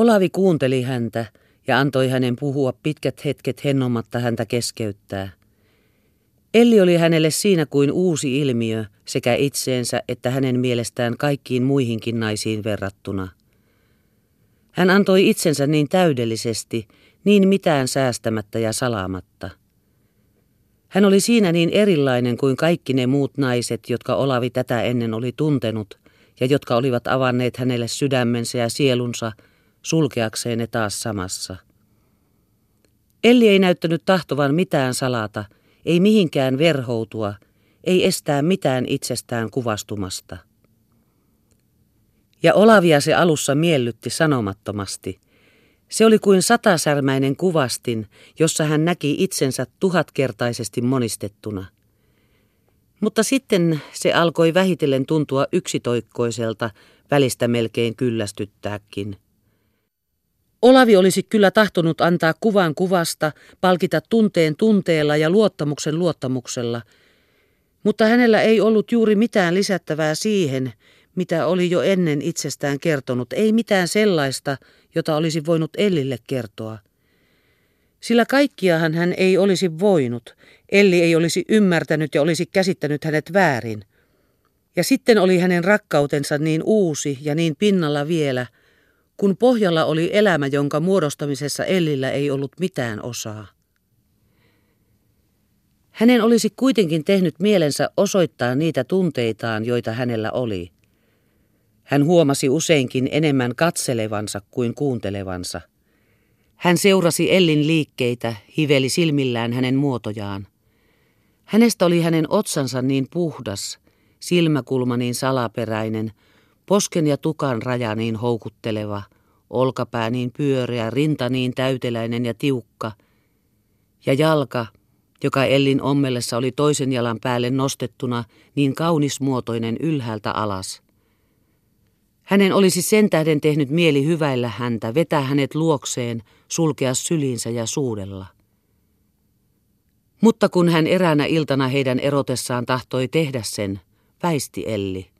Olavi kuunteli häntä ja antoi hänen puhua pitkät hetket hennomatta häntä keskeyttää. Elli oli hänelle siinä kuin uusi ilmiö sekä itseensä että hänen mielestään kaikkiin muihinkin naisiin verrattuna. Hän antoi itsensä niin täydellisesti, niin mitään säästämättä ja salaamatta. Hän oli siinä niin erilainen kuin kaikki ne muut naiset, jotka Olavi tätä ennen oli tuntenut ja jotka olivat avanneet hänelle sydämensä ja sielunsa sulkeakseen ne taas samassa. Elli ei näyttänyt tahtovan mitään salata, ei mihinkään verhoutua, ei estää mitään itsestään kuvastumasta. Ja Olavia se alussa miellytti sanomattomasti. Se oli kuin satasärmäinen kuvastin, jossa hän näki itsensä tuhatkertaisesti monistettuna. Mutta sitten se alkoi vähitellen tuntua yksitoikkoiselta, välistä melkein kyllästyttääkin. Olavi olisi kyllä tahtonut antaa kuvan kuvasta, palkita tunteen tunteella ja luottamuksen luottamuksella, mutta hänellä ei ollut juuri mitään lisättävää siihen, mitä oli jo ennen itsestään kertonut, ei mitään sellaista, jota olisi voinut Ellille kertoa. Sillä kaikkiahan hän ei olisi voinut, Elli ei olisi ymmärtänyt ja olisi käsittänyt hänet väärin. Ja sitten oli hänen rakkautensa niin uusi ja niin pinnalla vielä, kun pohjalla oli elämä, jonka muodostamisessa Ellillä ei ollut mitään osaa. Hänen olisi kuitenkin tehnyt mielensä osoittaa niitä tunteitaan, joita hänellä oli. Hän huomasi useinkin enemmän katselevansa kuin kuuntelevansa. Hän seurasi Ellin liikkeitä, hiveli silmillään hänen muotojaan. Hänestä oli hänen otsansa niin puhdas, silmäkulma niin salaperäinen, posken ja tukan raja niin houkutteleva, olkapää niin pyöreä, rinta niin täyteläinen ja tiukka, ja jalka, joka Ellin ommellessa oli toisen jalan päälle nostettuna, niin kaunismuotoinen ylhäältä alas. Hänen olisi sen tähden tehnyt mieli hyväillä häntä, vetää hänet luokseen, sulkea syliinsä ja suudella. Mutta kun hän eräänä iltana heidän erotessaan tahtoi tehdä sen, väisti Elli.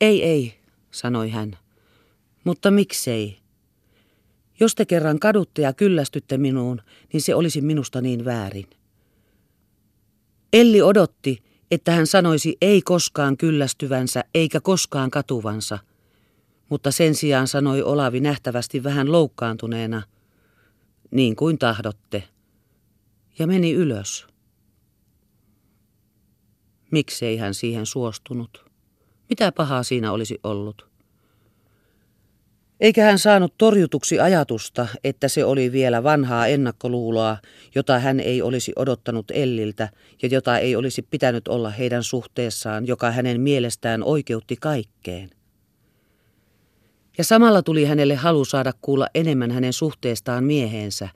Ei, sanoi hän. Mutta miksei? Jos te kerran kadutte ja kyllästytte minuun, niin se olisi minusta niin väärin. Elli odotti, että hän sanoisi ei koskaan kyllästyvänsä eikä koskaan katuvansa. Mutta sen sijaan sanoi Olavi nähtävästi vähän loukkaantuneena, niin kuin tahdotte, ja meni ylös. Miksei hän siihen suostunut? Mitä pahaa siinä olisi ollut? Eikä hän saanut torjutuksi ajatusta, että se oli vielä vanhaa ennakkoluuloa, jota hän ei olisi odottanut Elliltä ja jota ei olisi pitänyt olla heidän suhteessaan, joka hänen mielestään oikeutti kaikkeen. Ja samalla tuli hänelle halu saada kuulla enemmän hänen suhteestaan mieheensä.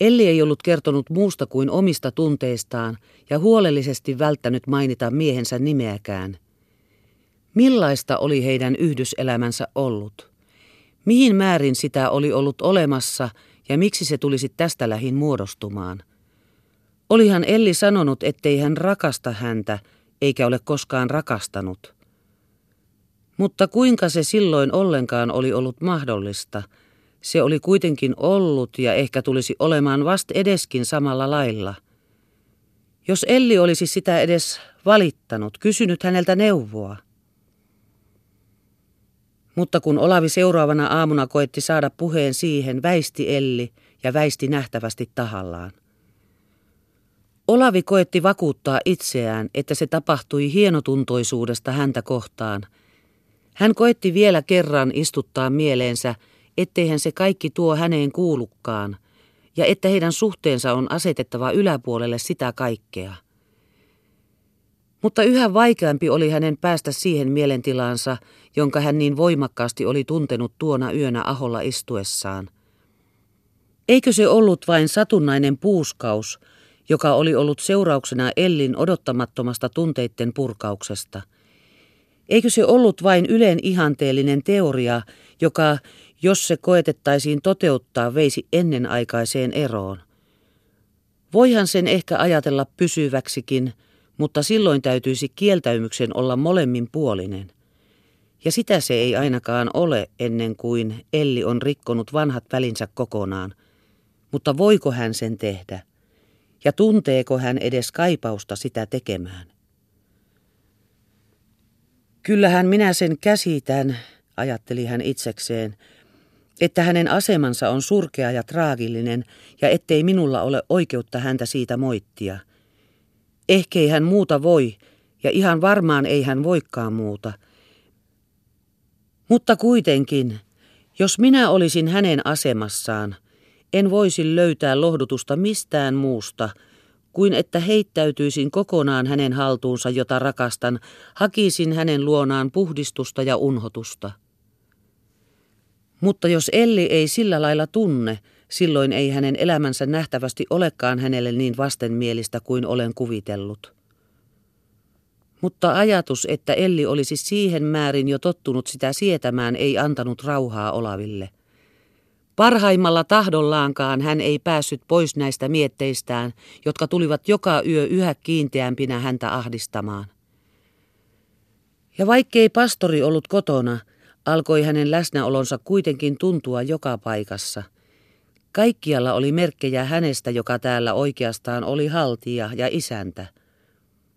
Elli ei ollut kertonut muusta kuin omista tunteistaan ja huolellisesti välttänyt mainita miehensä nimeäkään. Millaista oli heidän yhdyselämänsä ollut? Mihin määrin sitä oli ollut olemassa ja miksi se tulisi tästä lähin muodostumaan? Olihan Elli sanonut, ettei hän rakasta häntä eikä ole koskaan rakastanut. Mutta kuinka se silloin ollenkaan oli ollut mahdollista? Se oli kuitenkin ollut ja ehkä tulisi olemaan vast edeskin samalla lailla. Jos Elli olisi sitä edes valittanut, kysynyt häneltä neuvoa. Mutta kun Olavi seuraavana aamuna koetti saada puheen siihen, väisti Elli ja väisti nähtävästi tahallaan. Olavi koetti vakuuttaa itseään, että se tapahtui hienotuntoisuudesta häntä kohtaan. Hän koetti vielä kerran istuttaa mieleensä, etteihän se kaikki tuo häneen kuulukaan, ja että heidän suhteensa on asetettava yläpuolelle sitä kaikkea. Mutta yhä vaikeampi oli hänen päästä siihen mielentilaansa, jonka hän niin voimakkaasti oli tuntenut tuona yönä aholla istuessaan. Eikö se ollut vain satunnainen puuskaus, joka oli ollut seurauksena Ellin odottamattomasta tunteitten purkauksesta? Eikö se ollut vain Ylen ihanteellinen teoria, joka, jos se koetettaisiin toteuttaa, veisi ennenaikaiseen eroon? Voihan sen ehkä ajatella pysyväksikin, mutta silloin täytyisi kieltäymyksen olla molemmin puolinen. Ja sitä se ei ainakaan ole ennen kuin Elli on rikkonut vanhat välinsä kokonaan. Mutta voiko hän sen tehdä? Ja tunteeko hän edes kaipausta sitä tekemään? Kyllähän minä sen käsitän, ajatteli hän itsekseen, että hänen asemansa on surkea ja traagillinen ja ettei minulla ole oikeutta häntä siitä moittia. Ehkei hän muuta voi, ja ihan varmaan ei hän voikaan muuta. Mutta kuitenkin, jos minä olisin hänen asemassaan, en voisi löytää lohdutusta mistään muusta kuin että heittäytyisin kokonaan hänen haltuunsa, jota rakastan, hakisin hänen luonaan puhdistusta ja unhotusta. Mutta jos Elli ei sillä lailla tunne, silloin ei hänen elämänsä nähtävästi olekaan hänelle niin vastenmielistä kuin olen kuvitellut. Mutta ajatus, että Elli olisi siihen määrin jo tottunut sitä sietämään, ei antanut rauhaa Olaville. Parhaimmalla tahdollaankaan hän ei päässyt pois näistä mietteistään, jotka tulivat joka yö yhä kiinteämpinä häntä ahdistamaan. Ja vaikkei pastori ollut kotona, alkoi hänen läsnäolonsa kuitenkin tuntua joka paikassa. Kaikkialla oli merkkejä hänestä, joka täällä oikeastaan oli haltija ja isäntä.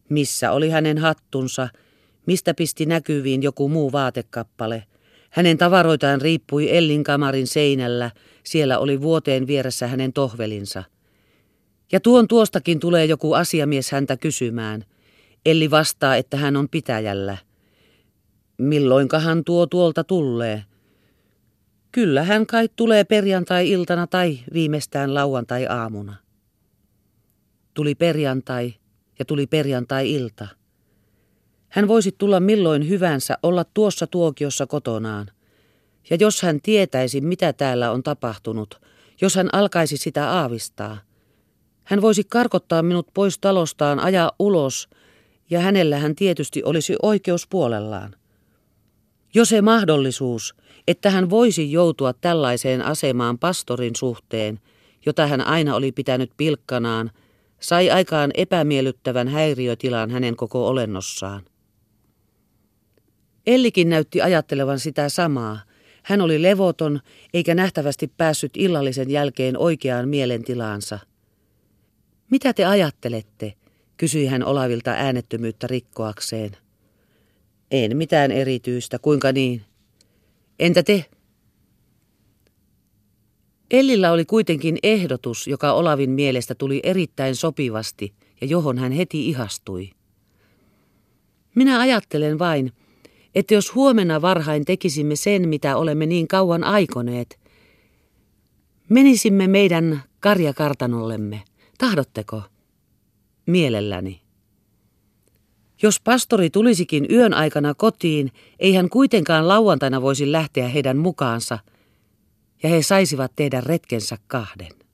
Missä oli hänen hattunsa, mistä pisti näkyviin joku muu vaatekappale. Hänen tavaroitaan riippui Ellin kamarin seinällä, siellä oli vuoteen vieressä hänen tohvelinsa. Ja tuon tuostakin tulee joku asiamies häntä kysymään. Elli vastaa, että hän on pitäjällä. Milloinkahan tuo tuolta tulee? Kyllä hän kai tulee perjantai-iltana tai viimeistään lauantai-aamuna. Tuli perjantai ja tuli perjantai-ilta. Hän voisi tulla milloin hyvänsä, olla tuossa tuokiossa kotonaan. Ja jos hän tietäisi, mitä täällä on tapahtunut, jos hän alkaisi sitä aavistaa, hän voisi karkottaa minut pois talostaan, ajaa ulos, ja hänellä hän tietysti olisi oikeus puolellaan. Jo se mahdollisuus, että hän voisi joutua tällaiseen asemaan pastorin suhteen, jota hän aina oli pitänyt pilkkanaan, sai aikaan epämiellyttävän häiriötilan hänen koko olennossaan. Ellikin näytti ajattelevan sitä samaa. Hän oli levoton, eikä nähtävästi päässyt illallisen jälkeen oikeaan mielentilaansa. Mitä te ajattelette? Kysyi hän Olavilta äänettömyyttä rikkoakseen. En mitään erityistä, kuinka niin? Entä te? Ellillä oli kuitenkin ehdotus, joka Olavin mielestä tuli erittäin sopivasti ja johon hän heti ihastui. Minä ajattelen vain, että jos huomenna varhain tekisimme sen, mitä olemme niin kauan aikoneet, menisimme meidän karjakartanollemme. Tahdotteko? Mielelläni. Jos pastori tulisikin yön aikana kotiin, ei hän kuitenkaan lauantaina voisi lähteä heidän mukaansa, ja he saisivat tehdä retkensä kahden.